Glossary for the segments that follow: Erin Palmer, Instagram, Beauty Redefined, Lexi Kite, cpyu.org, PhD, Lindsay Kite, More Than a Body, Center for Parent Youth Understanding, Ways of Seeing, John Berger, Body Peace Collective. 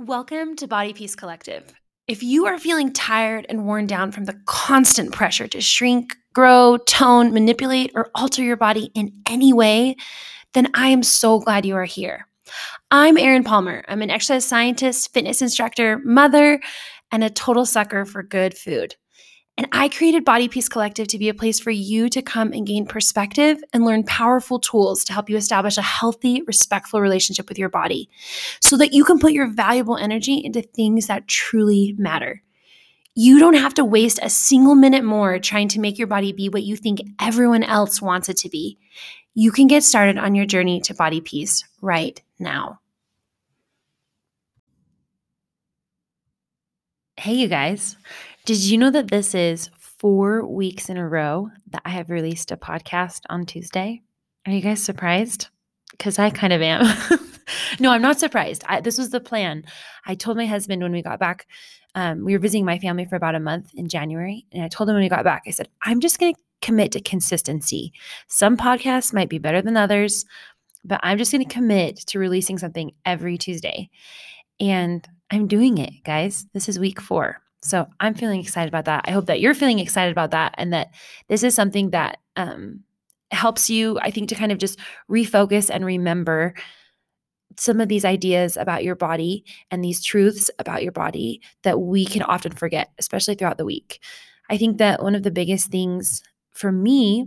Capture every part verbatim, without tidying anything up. Welcome to Body Peace Collective. If you are feeling tired and worn down from the constant pressure to shrink, grow, tone, manipulate, or alter your body in any way, then I am so glad you are here. I'm Erin Palmer. I'm an exercise scientist, fitness instructor, mother, and a total sucker for good food. And I created Body Peace Collective to be a place for you to come and gain perspective and learn powerful tools to help you establish a healthy, respectful relationship with your body so that you can put your valuable energy into things that truly matter. You don't have to waste a single minute more trying to make your body be what you think everyone else wants it to be. You can get started on your journey to body peace right now. Hey, you guys. Did you know that this is four weeks in a row that I have released a podcast on Tuesday? Are you guys surprised? Because I kind of am. No, I'm not surprised. I, this was the plan. I told my husband when we got back, um, we were visiting my family for about a month in January, and I told him when we got back, I said, I'm just going to commit to consistency. Some podcasts might be better than others, but I'm just going to commit to releasing something every Tuesday. And I'm doing it, guys. This is week four. So I'm feeling excited about that. I hope that you're feeling excited about that and that this is something that um, helps you, I think, to kind of just refocus and remember some of these ideas about your body and these truths about your body that we can often forget, especially throughout the week. I think that one of the biggest things for me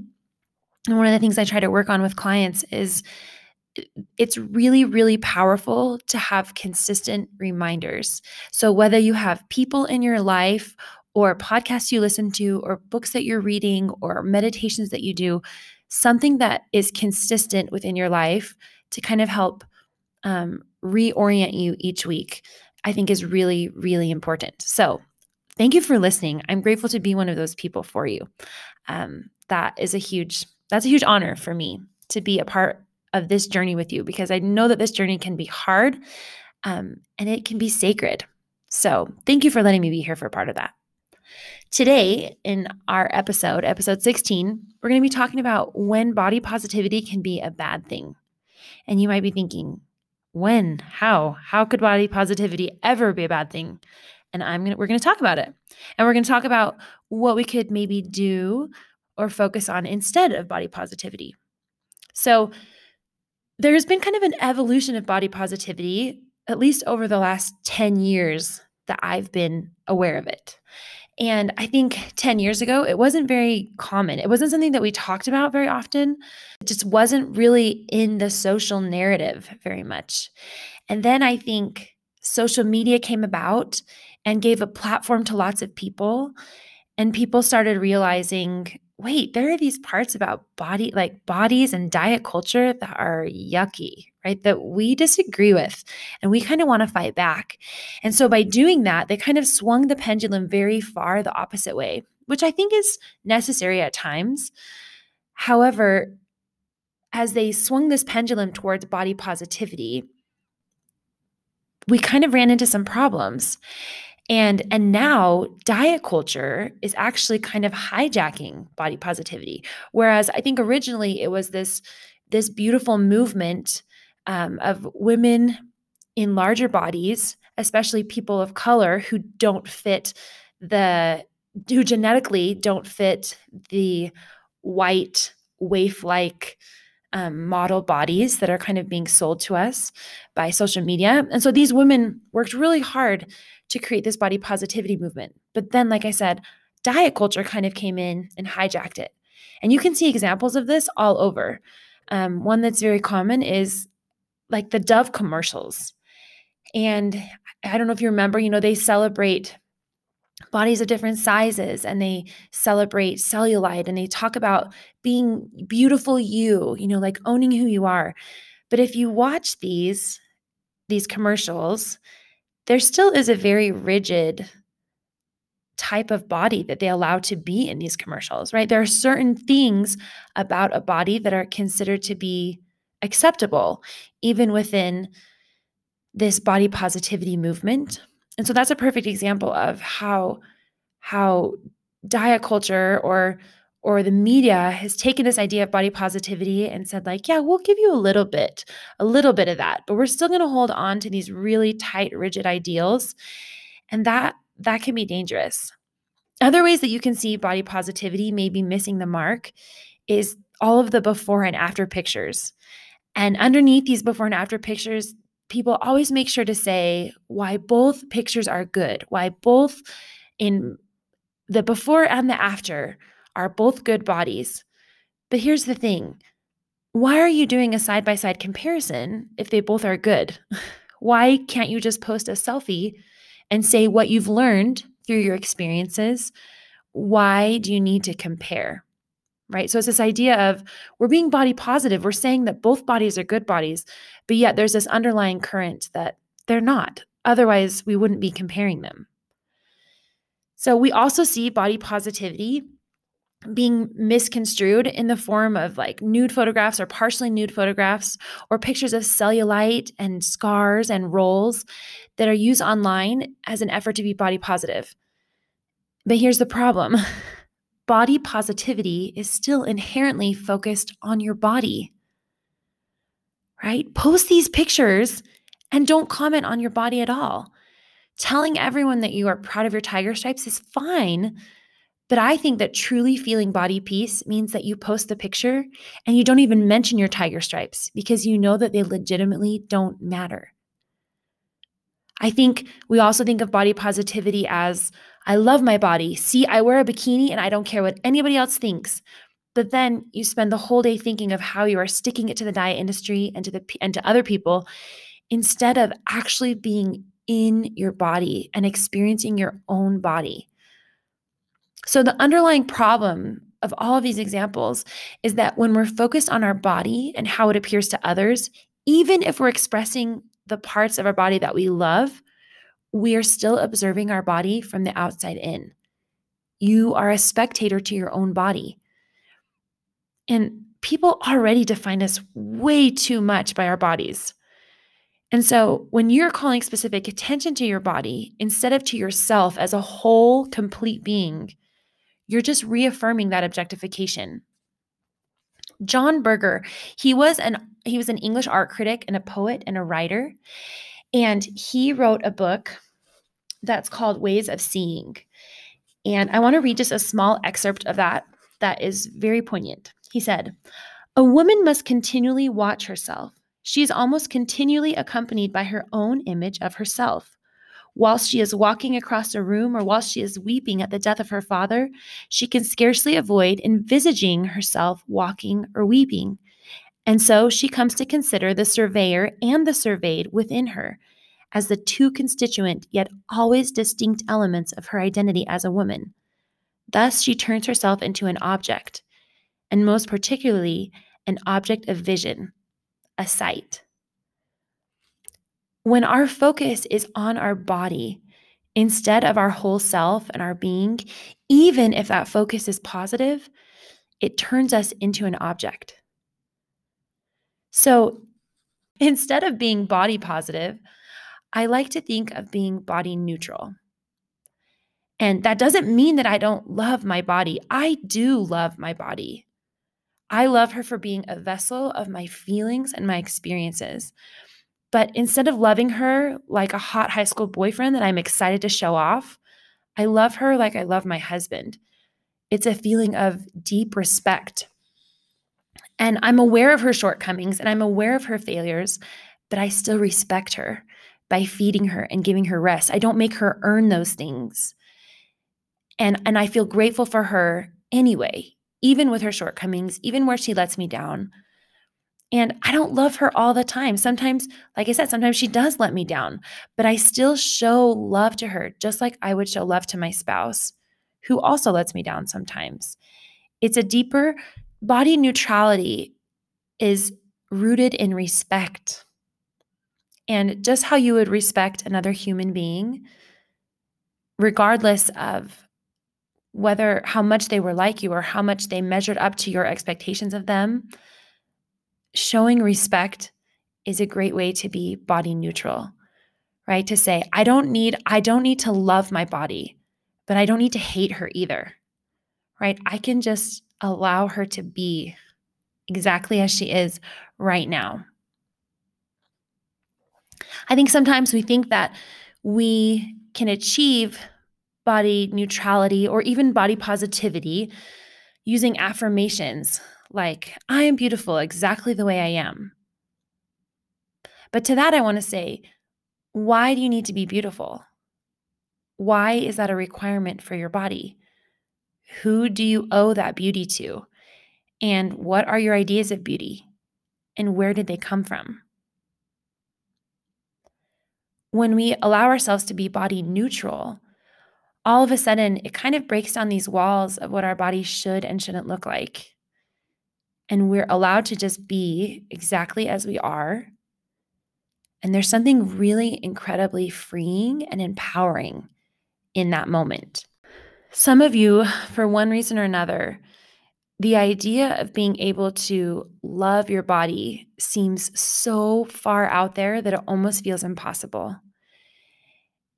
and one of the things I try to work on with clients is it's really, really powerful to have consistent reminders. So whether you have people in your life or podcasts you listen to or books that you're reading or meditations that you do, something that is consistent within your life to kind of help um, reorient you each week, I think is really, really important. So thank you for listening. I'm grateful to be one of those people for you. Um, that is a huge, that's a huge honor for me to be a part of this journey with you, because I know that this journey can be hard um, and it can be sacred. So thank you for letting me be here for a part of that. Today in our episode, episode sixteen, we're going to be talking about when body positivity can be a bad thing. And you might be thinking, when, how, how could body positivity ever be a bad thing? And I'm going to, we're going to talk about it. And we're going to talk about what we could maybe do or focus on instead of body positivity. So there's been kind of an evolution of body positivity, at least over the last ten years that I've been aware of it. And I think ten years ago, it wasn't very common. It wasn't something that we talked about very often. It just wasn't really in the social narrative very much. And then I think social media came about and gave a platform to lots of people. And people started realizing, wait, there are these parts about body, like bodies and diet culture that are yucky, right? That we disagree with and we kind of want to fight back. And so by doing that, they kind of swung the pendulum very far the opposite way, which I think is necessary at times. However, as they swung this pendulum towards body positivity, we kind of ran into some problems. And and now diet culture is actually kind of hijacking body positivity, whereas I think originally it was this, this beautiful movement um, of women in larger bodies, especially people of color who don't fit the – who genetically don't fit the white, waif-like Um, model bodies that are kind of being sold to us by social media. And so these women worked really hard to create this body positivity movement. But then, like I said, diet culture kind of came in and hijacked it. And you can see examples of this all over. Um, one that's very common is like the Dove commercials. And I don't know if you remember, you know, they celebrate bodies of different sizes, and they celebrate cellulite, and they talk about being beautiful you, you know, like owning who you are. But if you watch these, these commercials, there still is a very rigid type of body that they allow to be in these commercials, right? There are certain things about a body that are considered to be acceptable, even within this body positivity movement. And so that's a perfect example of how, how diet culture or or the media has taken this idea of body positivity and said like, yeah, we'll give you a little bit, a little bit of that, but we're still going to hold on to these really tight, rigid ideals. And that, that can be dangerous. Other ways that you can see body positivity may be missing the mark is all of the before and after pictures. And underneath these before and after pictures, people always make sure to say why both pictures are good, why both in the before and the after are both good bodies. But here's the thing. Why are you doing a side-by-side comparison if they both are good? Why can't you just post a selfie and say what you've learned through your experiences? Why do you need to compare? Right? So it's this idea of we're being body positive. We're saying that both bodies are good bodies, but yet there's this underlying current that they're not. Otherwise, we wouldn't be comparing them. So we also see body positivity being misconstrued in the form of like nude photographs or partially nude photographs or pictures of cellulite and scars and rolls that are used online as an effort to be body positive. But here's the problem. Body positivity is still inherently focused on your body, right? Post these pictures and don't comment on your body at all. Telling everyone that you are proud of your tiger stripes is fine, but I think that truly feeling body peace means that you post the picture and you don't even mention your tiger stripes because you know that they legitimately don't matter. I think we also think of body positivity as, I love my body. See, I wear a bikini and I don't care what anybody else thinks. But then you spend the whole day thinking of how you are sticking it to the diet industry and to the and to other people instead of actually being in your body and experiencing your own body. So the underlying problem of all of these examples is that when we're focused on our body and how it appears to others, even if we're expressing the parts of our body that we love, we are still observing our body from the outside in. You are a spectator to your own body. And people already define us way too much by our bodies. And so when you're calling specific attention to your body instead of to yourself as a whole, complete being, you're just reaffirming that objectification. John Berger, he was an he was an English art critic and a poet and a writer. And he wrote a book that's called Ways of Seeing. And I want to read just a small excerpt of that that is very poignant. He said, "A woman must continually watch herself. She is almost continually accompanied by her own image of herself. Whilst she is walking across a room or whilst she is weeping at the death of her father, she can scarcely avoid envisaging herself walking or weeping. And so she comes to consider the surveyor and the surveyed within her as the two constituent yet always distinct elements of her identity as a woman. Thus she turns herself into an object, and most particularly an object of vision, a sight." When our focus is on our body instead of our whole self and our being, even if that focus is positive, it turns us into an object. So instead of being body positive, I like to think of being body neutral. And that doesn't mean that I don't love my body. I do love my body. I love her for being a vessel of my feelings and my experiences. But instead of loving her like a hot high school boyfriend that I'm excited to show off, I love her like I love my husband. It's a feeling of deep respect. And I'm aware of her shortcomings and I'm aware of her failures, but I still respect her by feeding her and giving her rest. I don't make her earn those things. And, and I feel grateful for her anyway, even with her shortcomings, even where she lets me down. And I don't love her all the time. Sometimes, like I said, sometimes she does let me down, but I still show love to her, just like I would show love to my spouse, who also lets me down sometimes. It's a deeper... Body neutrality is rooted in respect. And just how you would respect another human being, regardless of whether how much they were like you or how much they measured up to your expectations of them, showing respect is a great way to be body neutral, right? To say, I don't need, I don't need to love my body, but I don't need to hate her either, right? I can just allow her to be exactly as she is right now. I think sometimes we think that we can achieve body neutrality or even body positivity using affirmations like, I am beautiful exactly the way I am. But to that, I want to say, why do you need to be beautiful? Why is that a requirement for your body? Who do you owe that beauty to? And what are your ideas of beauty? And where did they come from? When we allow ourselves to be body neutral, all of a sudden, it kind of breaks down these walls of what our body should and shouldn't look like. And we're allowed to just be exactly as we are. And there's something really incredibly freeing and empowering in that moment. Some of you, for one reason or another, the idea of being able to love your body seems so far out there that it almost feels impossible.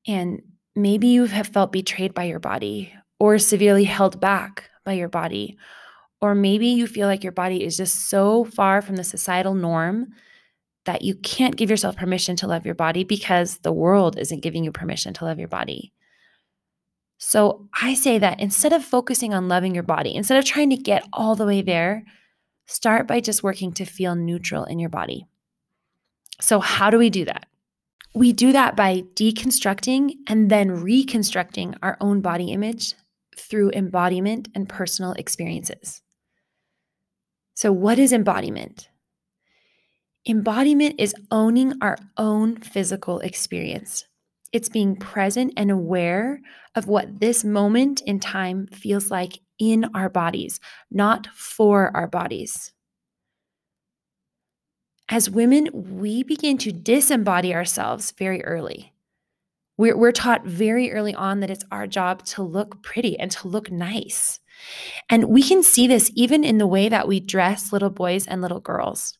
And maybe you have felt betrayed by your body or severely held back by your body. Or maybe you feel like your body is just so far from the societal norm that you can't give yourself permission to love your body because the world isn't giving you permission to love your body. So I say that instead of focusing on loving your body, instead of trying to get all the way there, start by just working to feel neutral in your body. So how do we do that? We do that by deconstructing and then reconstructing our own body image through embodiment and personal experiences. So what is embodiment? Embodiment is owning our own physical experience. It's being present and aware of what this moment in time feels like in our bodies, not for our bodies. As women, we begin to disembody ourselves very early. We're, we're taught very early on that it's our job to look pretty and to look nice. And we can see this even in the way that we dress little boys and little girls.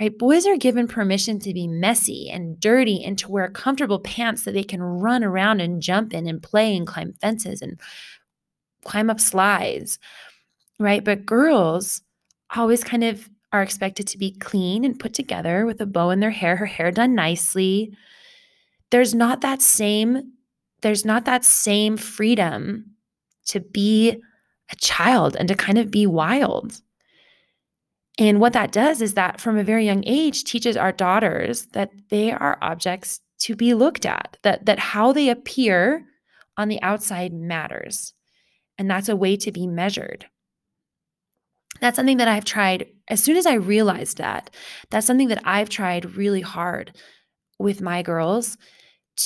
Right? Boys are given permission to be messy and dirty and to wear comfortable pants that they can run around and jump in and play and climb fences and climb up slides, right? But girls always kind of are expected to be clean and put together with a bow in their hair, her hair done nicely. There's not that same, there's not that same freedom to be a child and to kind of be wild. And what that does is that from a very young age teaches our daughters that they are objects to be looked at, that, that how they appear on the outside matters. And that's a way to be measured. That's something that I've tried, as soon as I realized that, that's something that I've tried really hard with my girls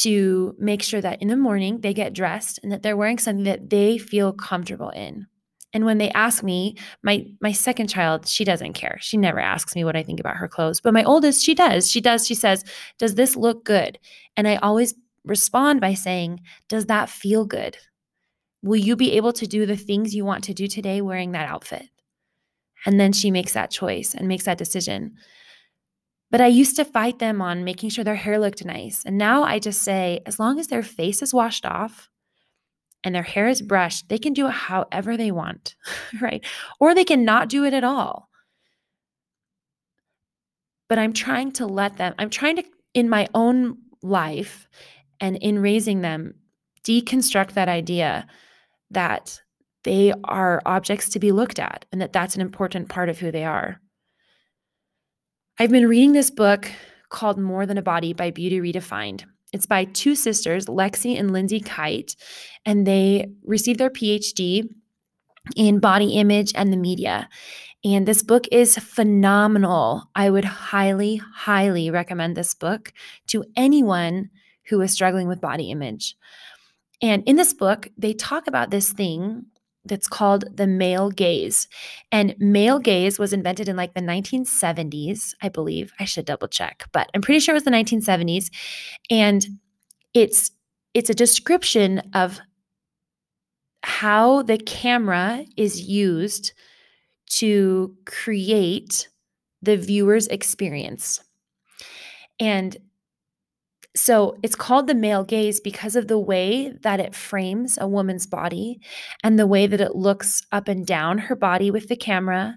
to make sure that in the morning they get dressed and that they're wearing something that they feel comfortable in. And when they ask me, my my second child, she doesn't care. She never asks me what I think about her clothes. But my oldest, she does. She does. She says, does this look good? And I always respond by saying, does that feel good? Will you be able to do the things you want to do today wearing that outfit? And then she makes that choice and makes that decision. But I used to fight them on making sure their hair looked nice. And now I just say, as long as their face is washed off, and their hair is brushed, they can do it however they want, right? Or they can not do it at all. But I'm trying to let them, I'm trying to, in my own life and in raising them, deconstruct that idea that they are objects to be looked at and that that's an important part of who they are. I've been reading this book called More Than a Body by Beauty Redefined. It's by two sisters, Lexi and Lindsay Kite, and they received their P H D in body image and the media. And this book is phenomenal. I would highly, highly recommend this book to anyone who is struggling with body image. And in this book, they talk about this thing that's called the male gaze. And male gaze was invented in like the nineteen seventies, I believe. I should double check, but I'm pretty sure it was the nineteen seventies. And it's it's a description of how the camera is used to create the viewer's experience. And So it's called the male gaze because of the way that it frames a woman's body and the way that it looks up and down her body with the camera.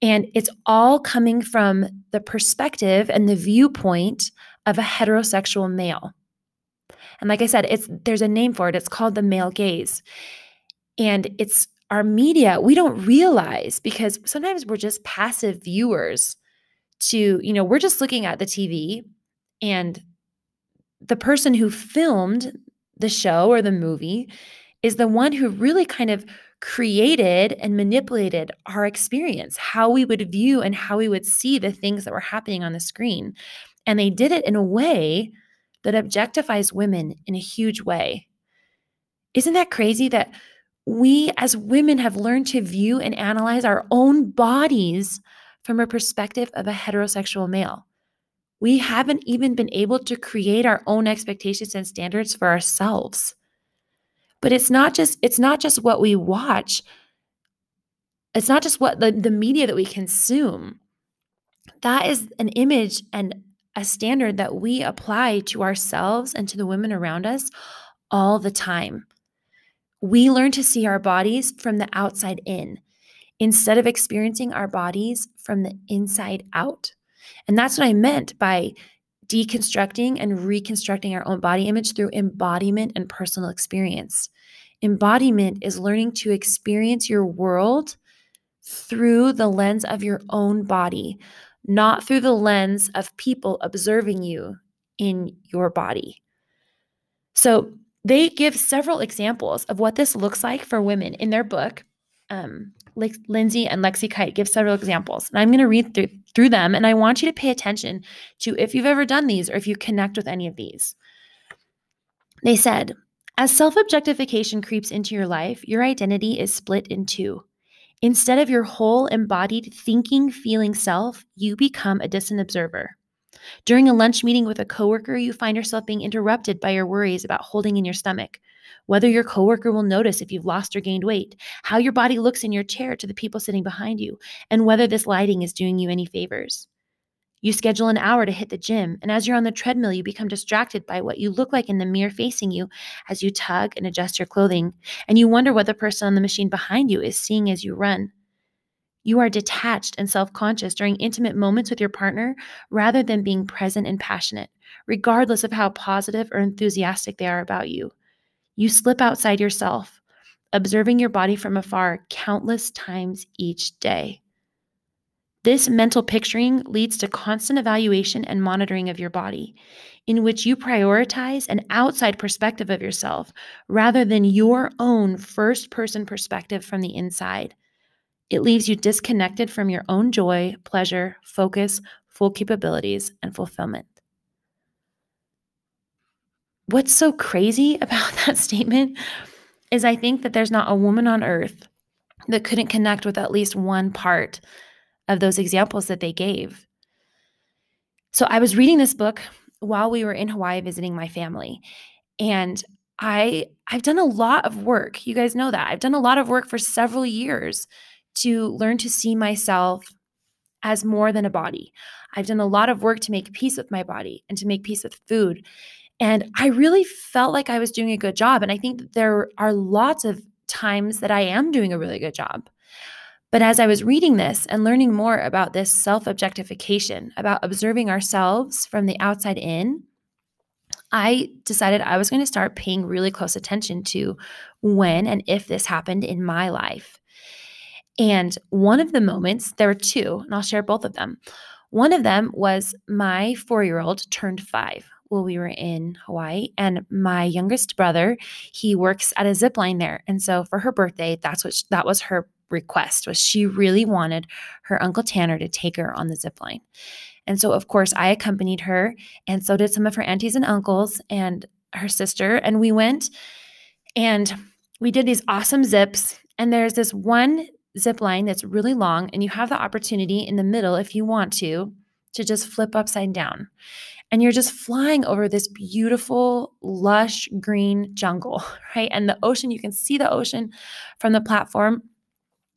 And it's all coming from the perspective and the viewpoint of a heterosexual male. And like I said, it's there's a name for it. It's called the male gaze. And it's our media. We don't realize, because sometimes we're just passive viewers to, you know, we're just looking at the T V, and the person who filmed the show or the movie is the one who really kind of created and manipulated our experience, how we would view and how we would see the things that were happening on the screen. And they did it in a way that objectifies women in a huge way. Isn't that crazy that we as women have learned to view and analyze our own bodies from a perspective of a heterosexual male? We haven't even been able to create our own expectations and standards for ourselves. But it's not just, it's not just what we watch. It's not just what the, the media that we consume. That is an image and a standard that we apply to ourselves and to the women around us all the time. We learn to see our bodies from the outside in, instead of experiencing our bodies from the inside out. And that's what I meant by deconstructing and reconstructing our own body image through embodiment and personal experience. Embodiment is learning to experience your world through the lens of your own body, not through the lens of people observing you in your body. So they give several examples of what this looks like for women in their book. Um, Lindsay and Lexi Kite give several examples, and I'm going to read through, through them, and I want you to pay attention to if you've ever done these or if you connect with any of these. They said, as self-objectification creeps into your life, your identity is split in two. Instead of your whole embodied thinking, feeling self, you become a distant observer. During a lunch meeting with a coworker, you find yourself being interrupted by your worries about holding in your stomach, whether your coworker will notice if you've lost or gained weight, how your body looks in your chair to the people sitting behind you, and whether this lighting is doing you any favors. You schedule an hour to hit the gym, and as you're on the treadmill, you become distracted by what you look like in the mirror facing you as you tug and adjust your clothing, and you wonder what the person on the machine behind you is seeing as you run. You are detached and self-conscious during intimate moments with your partner rather than being present and passionate, regardless of how positive or enthusiastic they are about you. You slip outside yourself, observing your body from afar countless times each day. This mental picturing leads to constant evaluation and monitoring of your body, in which you prioritize an outside perspective of yourself rather than your own first-person perspective from the inside. It leaves you disconnected from your own joy, pleasure, focus, full capabilities, and fulfillment. What's so crazy about that statement is I think that there's not a woman on earth that couldn't connect with at least one part of those examples that they gave. So I was reading this book while we were in Hawaii visiting my family, and I, I've done a lot of work. You guys know that. I've done a lot of work for several years to learn to see myself as more than a body. I've done a lot of work to make peace with my body and to make peace with food. And I really felt like I was doing a good job. And I think that there are lots of times that I am doing a really good job. But as I was reading this and learning more about this self-objectification, about observing ourselves from the outside in, I decided I was going to start paying really close attention to when and if this happened in my life. And one of the moments, there were two, and I'll share both of them. One of them was my four-year-old turned five while we were in Hawaii, and my youngest brother, he works at a zip line there. And so for her birthday, that's what she, that was her request, was she really wanted her Uncle Tanner to take her on the zip line. And so, of course, I accompanied her, and so did some of her aunties and uncles and her sister, and we went, and we did these awesome zips, and there's this one zip line that's really long, and you have the opportunity in the middle, if you want to, to just flip upside down. And you're just flying over this beautiful, lush, green jungle, right? And the ocean, you can see the ocean from the platform.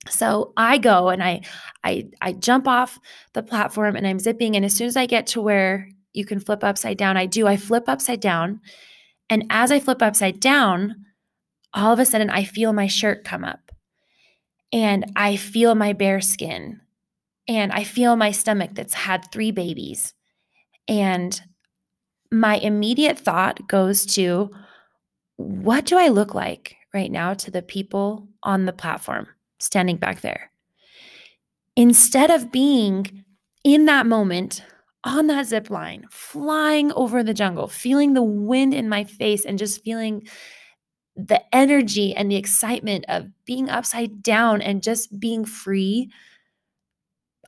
So I go and I I I jump off the platform and I'm zipping. And as soon as I get to where you can flip upside down. I do. I flip upside down. And as I flip upside down, all of a sudden I feel my shirt come up and I feel my bare skin and I feel my stomach that's had three babies. And my immediate thought goes to, what do I look like right now to the people on the platform standing back there? Instead of being in that moment on that zip line, flying over the jungle, feeling the wind in my face and just feeling the energy and the excitement of being upside down and just being free,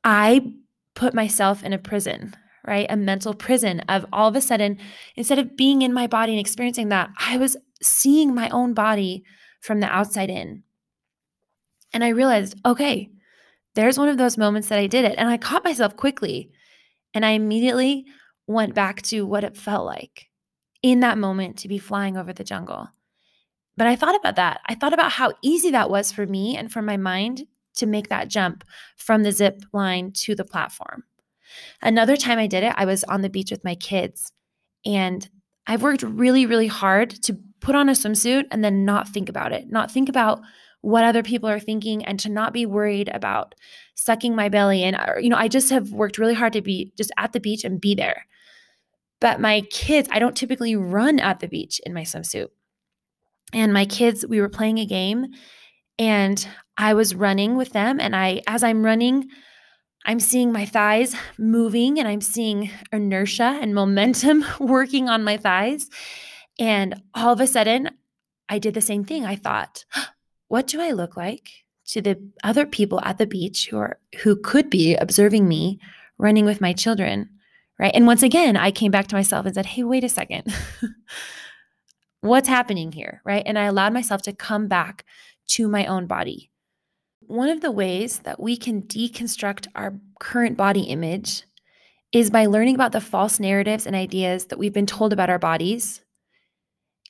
I put myself in a prison, right? A mental prison of all of a sudden, instead of being in my body and experiencing that, I was seeing my own body from the outside in. And I realized, okay, there's one of those moments that I did it. And I caught myself quickly. And I immediately went back to what it felt like in that moment to be flying over the jungle. But I thought about that. I thought about how easy that was for me and for my mind to make that jump from the zip line to the platform. Another time I did it, I was on the beach with my kids. And I've worked really, really hard to put on a swimsuit and then not think about it, not think about what other people are thinking and to not be worried about sucking my belly in. You know, I just have worked really hard to be just at the beach and be there. But my kids, I don't typically run at the beach in my swimsuit. And my kids, we were playing a game and I was running with them. And I, as I'm running, I'm seeing my thighs moving and I'm seeing inertia and momentum working on my thighs. And all of a sudden, I did the same thing. I thought, what do I look like to the other people at the beach who are, who could be observing me running with my children, right? And once again, I came back to myself and said, hey, wait a second. What's happening here, right? And I allowed myself to come back to my own body. One of the ways that we can deconstruct our current body image is by learning about the false narratives and ideas that we've been told about our bodies,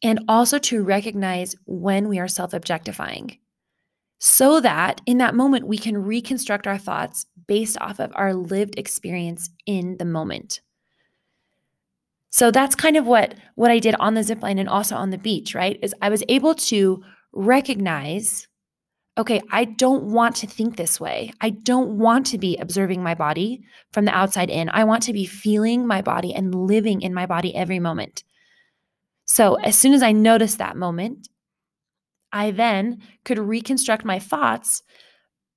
and also to recognize when we are self-objectifying so that in that moment we can reconstruct our thoughts based off of our lived experience in the moment. So that's kind of what, what I did on the zipline and also on the beach, right? Is I was able to recognize, okay, I don't want to think this way. I don't want to be observing my body from the outside in. I want to be feeling my body and living in my body every moment. So as soon as I noticed that moment, I then could reconstruct my thoughts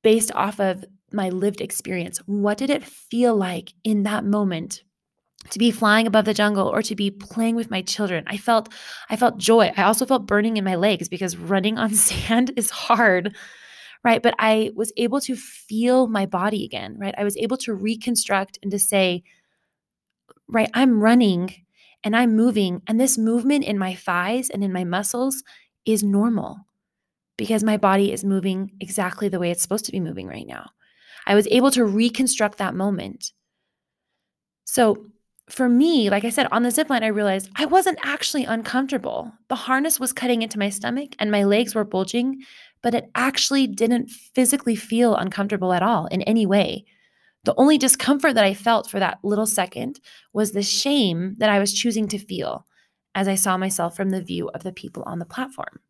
based off of my lived experience. What did it feel like in that moment to be flying above the jungle or to be playing with my children? I felt, I felt joy. I also felt burning in my legs because running on sand is hard, right? But I was able to feel my body again, right? I was able to reconstruct and to say, right, I'm running and I'm moving, and this movement in my thighs and in my muscles is normal because my body is moving exactly the way it's supposed to be moving right now. I was able to reconstruct that moment. So for me, like I said, on the zip line, I realized I wasn't actually uncomfortable. The harness was cutting into my stomach and my legs were bulging, but it actually didn't physically feel uncomfortable at all in any way. The only discomfort that I felt for that little second was the shame that I was choosing to feel as I saw myself from the view of the people on the platform.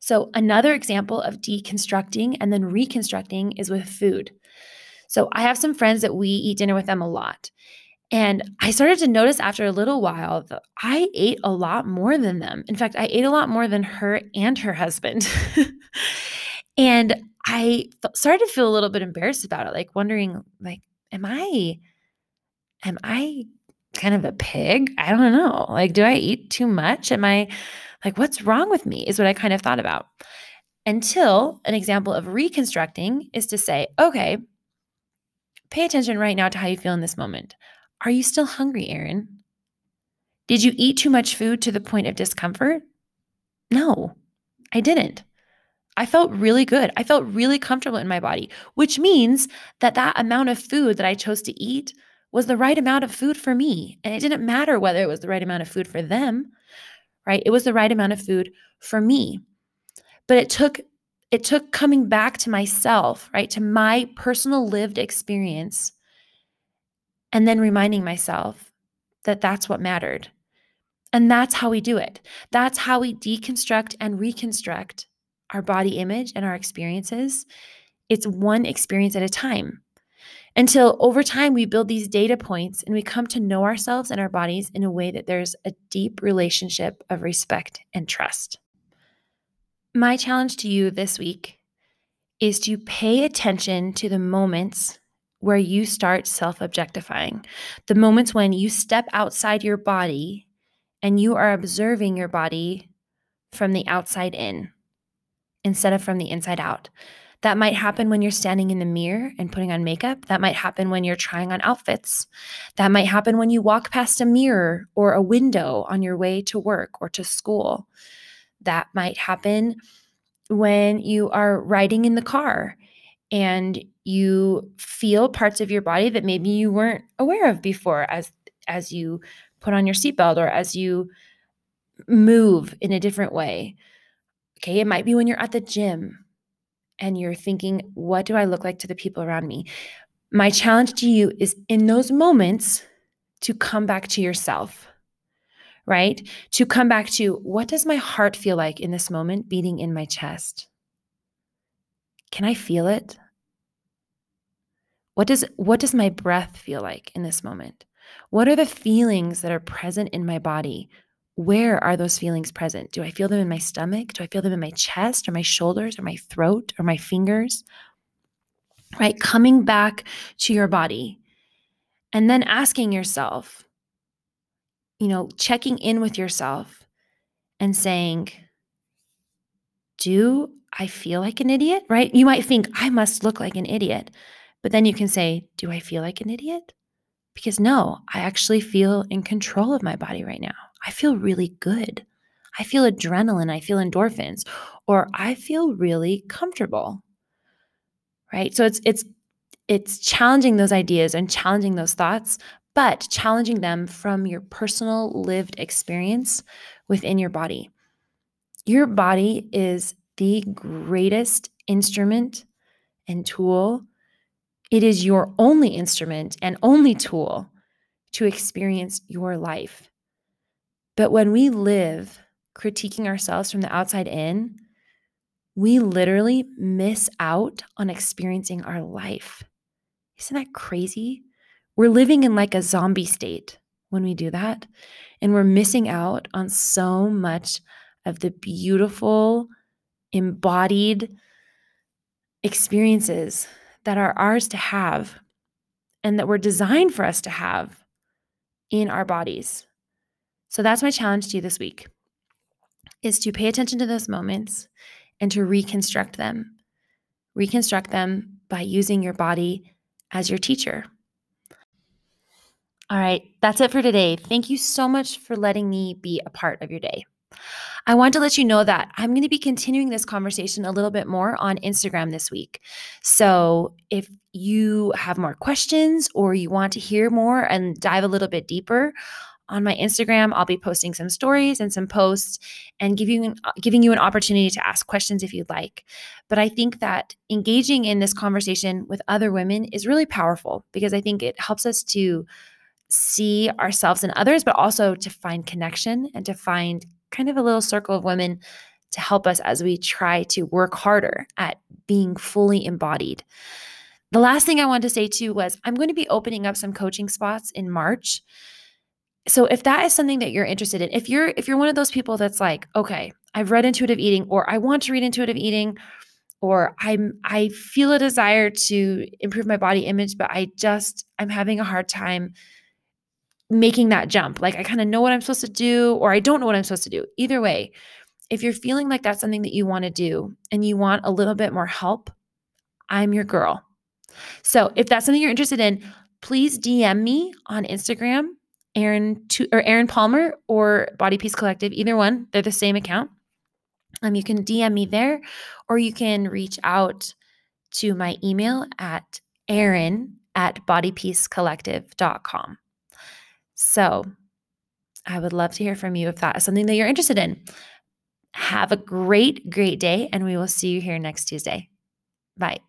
So another example of deconstructing and then reconstructing is with food. So I have some friends that we eat dinner with them a lot. And I started to notice after a little while that I ate a lot more than them. In fact, I ate a lot more than her and her husband. And I started to feel a little bit embarrassed about it, like wondering, like, am I, am I kind of a pig? I don't know. Like, do I eat too much? Am I, like, what's wrong with me is what I kind of thought about. Until an example of reconstructing is to say, okay, pay attention right now to how you feel in this moment. Are you still hungry, Erin? Did you eat too much food to the point of discomfort? No, I didn't. I felt really good. I felt really comfortable in my body, which means that that amount of food that I chose to eat was the right amount of food for me. And it didn't matter whether it was the right amount of food for them, right? It was the right amount of food for me. But it took it took coming back to myself, right? To my personal lived experience and then reminding myself that that's what mattered. And that's how we do it. That's how we deconstruct and reconstruct our body image and our experiences. It's one experience at a time, until over time we build these data points and we come to know ourselves and our bodies in a way that there's a deep relationship of respect and trust. My challenge to you this week is to pay attention to the moments where you start self-objectifying, the moments when you step outside your body and you are observing your body from the outside in instead of from the inside out. That might happen when you're standing in the mirror and putting on makeup. That might happen when you're trying on outfits. That might happen when you walk past a mirror or a window on your way to work or to school. That might happen when you are riding in the car and you feel parts of your body that maybe you weren't aware of before as, as you put on your seatbelt or as you move in a different way. Okay, it might be when you're at the gym and you're thinking, what do I look like to the people around me? My challenge to you is in those moments to come back to yourself, right? To come back to, what does my heart feel like in this moment beating in my chest? Can I feel it? What does, what does my breath feel like in this moment? What are the feelings that are present in my body? Where are those feelings present? Do I feel them in my stomach? Do I feel them in my chest or my shoulders or my throat or my fingers? Right? Coming back to your body and then asking yourself, you know, checking in with yourself and saying, do I feel like an idiot? Right? You might think, I must look like an idiot. But then you can say, do I feel like an idiot? Because no, I actually feel in control of my body right now. I feel really good. I feel adrenaline. I feel endorphins, or I feel really comfortable, right? So it's it's it's challenging those ideas and challenging those thoughts, but challenging them from your personal lived experience within your body. Your body is the greatest instrument and tool. It is your only instrument and only tool to experience your life. But when we live critiquing ourselves from the outside in, we literally miss out on experiencing our life. Isn't that crazy? We're living in like a zombie state when we do that. And we're missing out on so much of the beautiful, embodied experiences that are ours to have and that were designed for us to have in our bodies. So that's my challenge to you this week, is to pay attention to those moments and to reconstruct them. Reconstruct them by using your body as your teacher. All right, that's it for today. Thank you so much for letting me be a part of your day. I want to let you know that I'm going to be continuing this conversation a little bit more on Instagram this week. So if you have more questions or you want to hear more and dive a little bit deeper, on my Instagram, I'll be posting some stories and some posts and giving you, giving you an opportunity to ask questions if you'd like. But I think that engaging in this conversation with other women is really powerful because I think it helps us to see ourselves and others, but also to find connection and to find kind of a little circle of women to help us as we try to work harder at being fully embodied. The last thing I wanted to say too was I'm going to be opening up some coaching spots in March. So if that is something that you're interested in, if you're if you're one of those people that's like, okay, I've read intuitive eating, or I want to read intuitive eating, or I'm I feel a desire to improve my body image, but I just I'm having a hard time making that jump. Like I kind of know what I'm supposed to do, or I don't know what I'm supposed to do. Either way, if you're feeling like that's something that you want to do and you want a little bit more help, I'm your girl. So if that's something you're interested in, please D M me on Instagram. Erin to, or Erin Palmer or Body Peace Collective, either one, they're the same account. Um, you can D M me there, or you can reach out to my email at Erin at bodypeacecollective.com. So I would love to hear from you if that is something that you're interested in. Have a great, great day, and we will see you here next Tuesday. Bye.